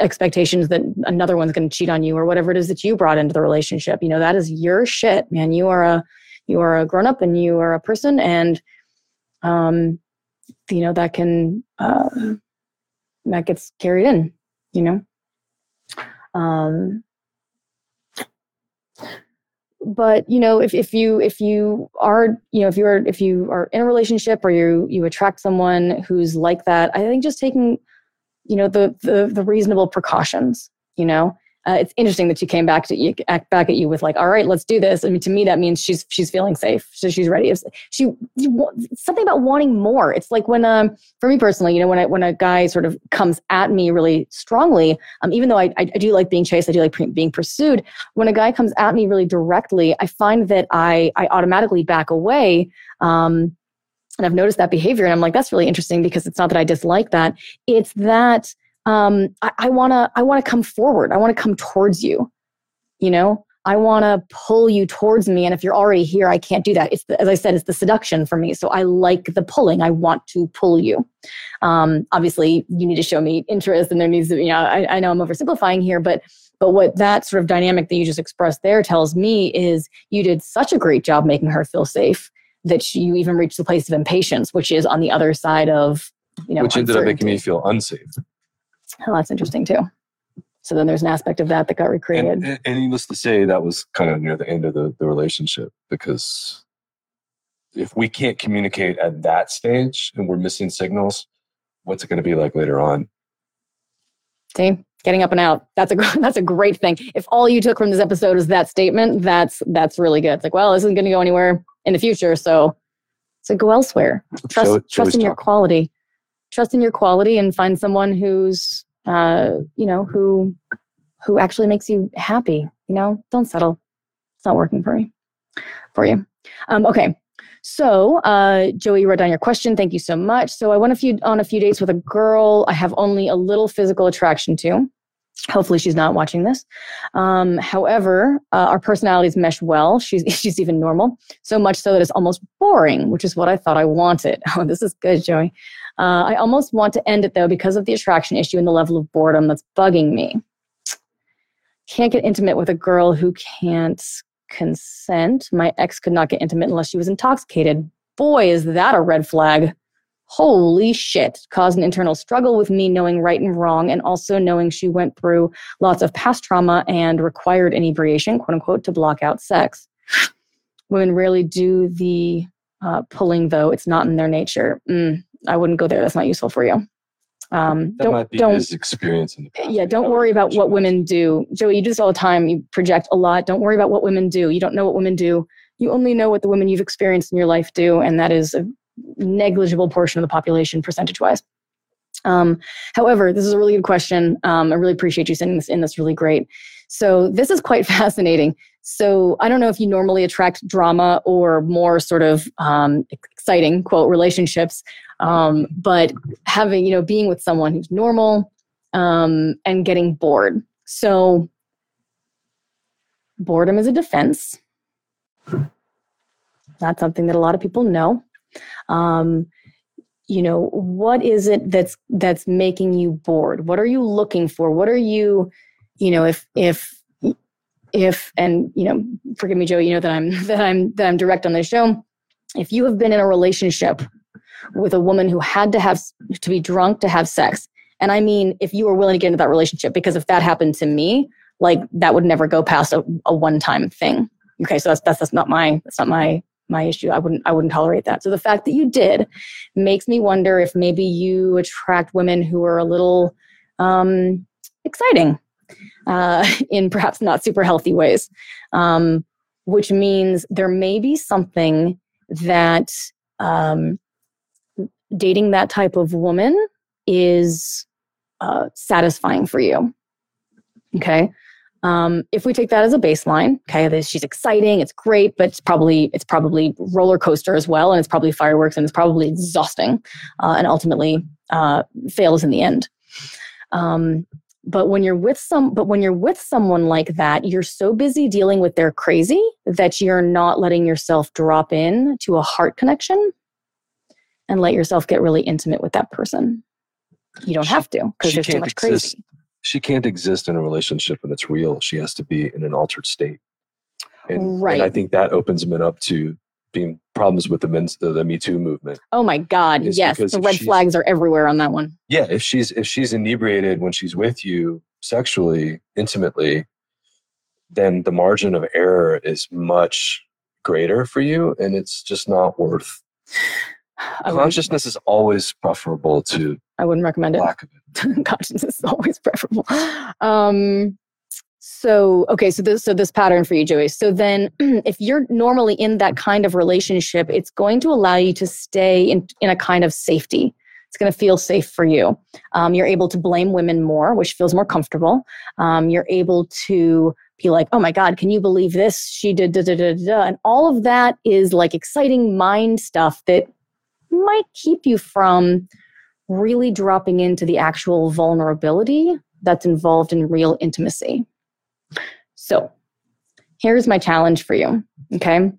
expectations that another one's going to cheat on you or whatever it is that you brought into the relationship. You know, that is your shit, man. You are a grown-up and you are a person, and you know, that can that gets carried in, you know. But you know, if you are in a relationship or you attract someone who's like that, I think just taking, you know, the reasonable precautions, you know. It's interesting that she came back at you with like, all right, let's do this. I mean, to me, that means she's feeling safe, so she's ready. Something about wanting more. It's like when, for me personally, you know, when a guy sort of comes at me really strongly, even though I do like being chased, I do like being pursued. When a guy comes at me really directly, I find that I automatically back away. And I've noticed that behavior, and I'm like, that's really interesting, because it's not that I dislike that. It's that. I want to come forward. I want to come towards you. You know, I want to pull you towards me. And if you're already here, I can't do that. As I said, it's the seduction for me. So I like the pulling. I want to pull you. Obviously you need to show me interest, and there needs to be, you know, I know I'm oversimplifying here, but what that sort of dynamic that you just expressed there tells me is you did such a great job making her feel safe that you even reached the place of impatience, which is on the other side of, you know, which ended up making me feel unsafe. Oh, that's interesting too. So then there's an aspect of that got recreated. And needless to say, that was kind of near the end of the relationship, because if we can't communicate at that stage and we're missing signals, what's it going to be like later on? See, getting up and out. That's a great thing. If all you took from this episode is that statement, that's really good. It's like, well, this isn't going to go anywhere in the future, so go elsewhere. Trust in your quality. Trust in your quality and find someone who's, you know, who actually makes you happy. You know, don't settle. It's not working for you. Okay. So, Joey, you wrote down your question. Thank you so much. So I went on a few dates with a girl I have only a little physical attraction to. Hopefully she's not watching this. However, our personalities mesh well. She's even normal. So much so that it's almost boring, which is what I thought I wanted. Oh, this is good, Joey. I almost want to end it, though, because of the attraction issue and the level of boredom that's bugging me. Can't get intimate with a girl who can't consent. My ex could not get intimate unless she was intoxicated. Boy, is that a red flag. Holy shit. Caused an internal struggle with me knowing right and wrong, and also knowing she went through lots of past trauma and required inebriation, quote unquote, to block out sex. Women rarely do the pulling, though. It's not in their nature. I wouldn't go there. That's not useful for you. That might be his experience in the past. Yeah, don't worry about what women do. Joey, you do this all the time. You project a lot. Don't worry about what women do. You don't know what women do. You only know what the women you've experienced in your life do, and that is a negligible portion of the population, percentage-wise. However, this is a really good question. I really appreciate you sending this in. That's really great. So this is quite fascinating. So I don't know if you normally attract drama or more sort of exciting, quote, relationships, but having, you know, being with someone who's normal and getting bored. So boredom is a defense. Not something that a lot of people know. You know, what is it that's making you bored? What are you looking for? What are you, you know, if, and, you know, forgive me, Joe, you know, that I'm direct on this show. If you have been in a relationship with a woman who had to be drunk to have sex, and I mean, if you were willing to get into that relationship, because if that happened to me, like, that would never go past a one-time thing. Okay. So that's not my issue. I wouldn't tolerate that. So the fact that you did makes me wonder if maybe you attract women who are a little exciting in perhaps not super healthy ways, which means there may be something that dating that type of woman is satisfying for you. Okay. If we take that as a baseline, okay, she's exciting, it's great, but it's probably roller coaster as well, and it's probably fireworks, and it's probably exhausting, and ultimately fails in the end. But when you're with someone like that, you're so busy dealing with their crazy that you're not letting yourself drop in to a heart connection and let yourself get really intimate with that person. You don't have to, because there's so much crazy. She can't exist in a relationship when it's real. She has to be in an altered state. And, right. And I think that opens men up to being problems with the Me Too movement. Oh my God. Yes. The red flags are everywhere on that one. Yeah. If she's inebriated when she's with you sexually, intimately, then the margin of error is much greater for you. And it's just not worth consciousness is always preferable to. I wouldn't recommend it. Lack of it. Consciousness is always preferable. So this pattern for you, Joey. So then, if you're normally in that kind of relationship, it's going to allow you to stay in a kind of safety. It's going to feel safe for you. You're able to blame women more, which feels more comfortable. You're able to be like, oh my God, can you believe this? She did da da da da. And all of that is like exciting mind stuff that might keep you from really dropping into the actual vulnerability that's involved in real intimacy. So here's my challenge for you, okay?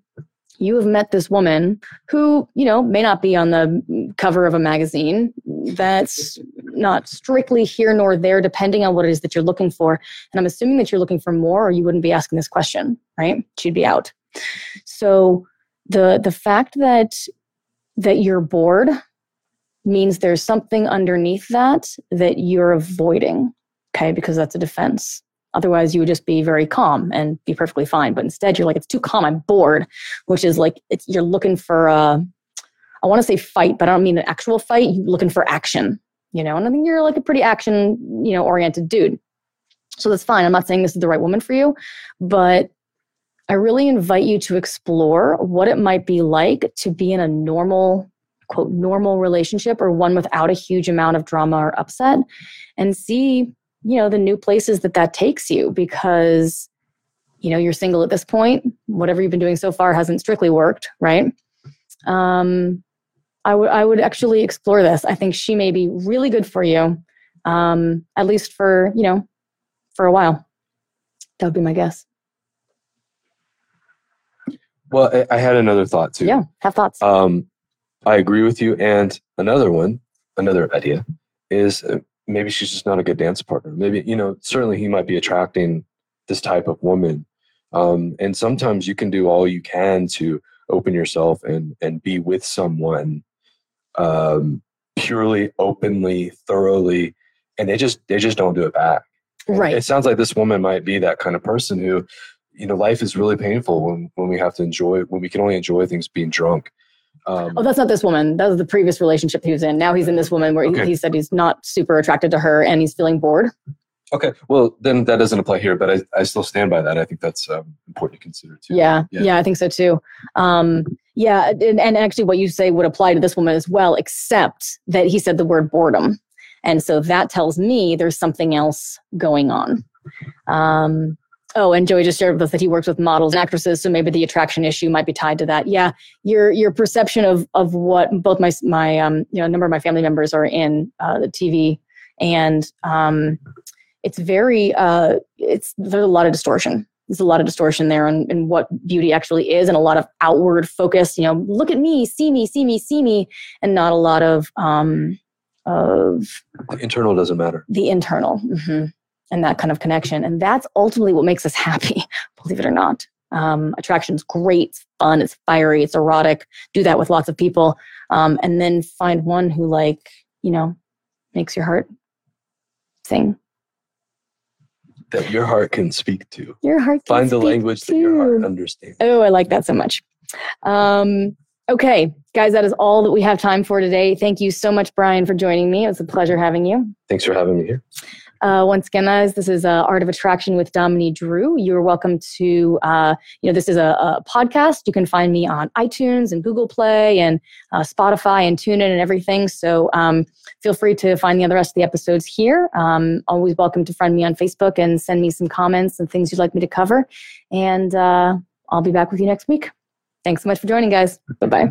You have met this woman who, you know, may not be on the cover of a magazine. That's not strictly here nor there, depending on what it is that you're looking for. And I'm assuming that you're looking for more, or you wouldn't be asking this question, right? She'd be out. So the fact that you're bored means there's something underneath that you're avoiding, okay? Because that's a defense. Otherwise, you would just be very calm and be perfectly fine. But instead, you're like, it's too calm, I'm bored, which is like, you're looking for I want to say fight, but I don't mean an actual fight. You're looking for action, you know? And I think you're like a pretty action, you know, oriented dude. So that's fine. I'm not saying this is the right woman for you, but I really invite you to explore what it might be like to be in a normal, quote, normal relationship, or one without a huge amount of drama or upset, and see, you know, the new places that takes you, because, you know, you're single at this point. Whatever you've been doing so far hasn't strictly worked, right? I would actually explore this. I think she may be really good for you, at least for, you know, for a while. That would be my guess. Well, I had another thought too. Yeah, have thoughts. I agree with you. And another idea is maybe she's just not a good dance partner. Maybe, you know, certainly he might be attracting this type of woman. And sometimes you can do all you can to open yourself and be with someone purely, openly, thoroughly, and they just don't do it back. Right. It sounds like this woman might be that kind of person who, you know, life is really painful when we have to enjoy, when we can only enjoy things being drunk. Oh, that's not this woman. That was the previous relationship he was in. Now he's in this woman where he said he's not super attracted to her and he's feeling bored. Okay. Well, then that doesn't apply here, but I still stand by that. I think that's important to consider too. Yeah, I think so too. Yeah. And actually what you say would apply to this woman as well, except that he said the word boredom. And so that tells me there's something else going on. Oh, and Joey just shared with us that he works with models and actresses, so maybe the attraction issue might be tied to that. Yeah, your perception of what both my you know, a number of my family members are in the TV, and it's very there's a lot of distortion. There's a lot of distortion there in what beauty actually is, and a lot of outward focus, you know, look at me, see me, see me, see me, and not a lot of the internal doesn't matter. The internal. Mm-hmm. And that kind of connection. And that's ultimately what makes us happy, believe it or not. Attraction's great, it's fun, it's fiery, it's erotic. Do that with lots of people. And then find one who, like, you know, makes your heart sing. That your heart can speak to. Your heart can find the language to. That your heart understands. Oh, I like that so much. Okay, guys, that is all that we have time for today. Thank you so much, Brian, for joining me. It was a pleasure having you. Thanks for having me here. Once again, guys, this is Art of Attraction with Dominique Drew. You're welcome to, this is a podcast. You can find me on iTunes and Google Play and Spotify and TuneIn and everything. So feel free to find the rest of the episodes here. Always welcome to friend me on Facebook and send me some comments and things you'd like me to cover. And I'll be back with you next week. Thanks so much for joining, guys. Bye-bye.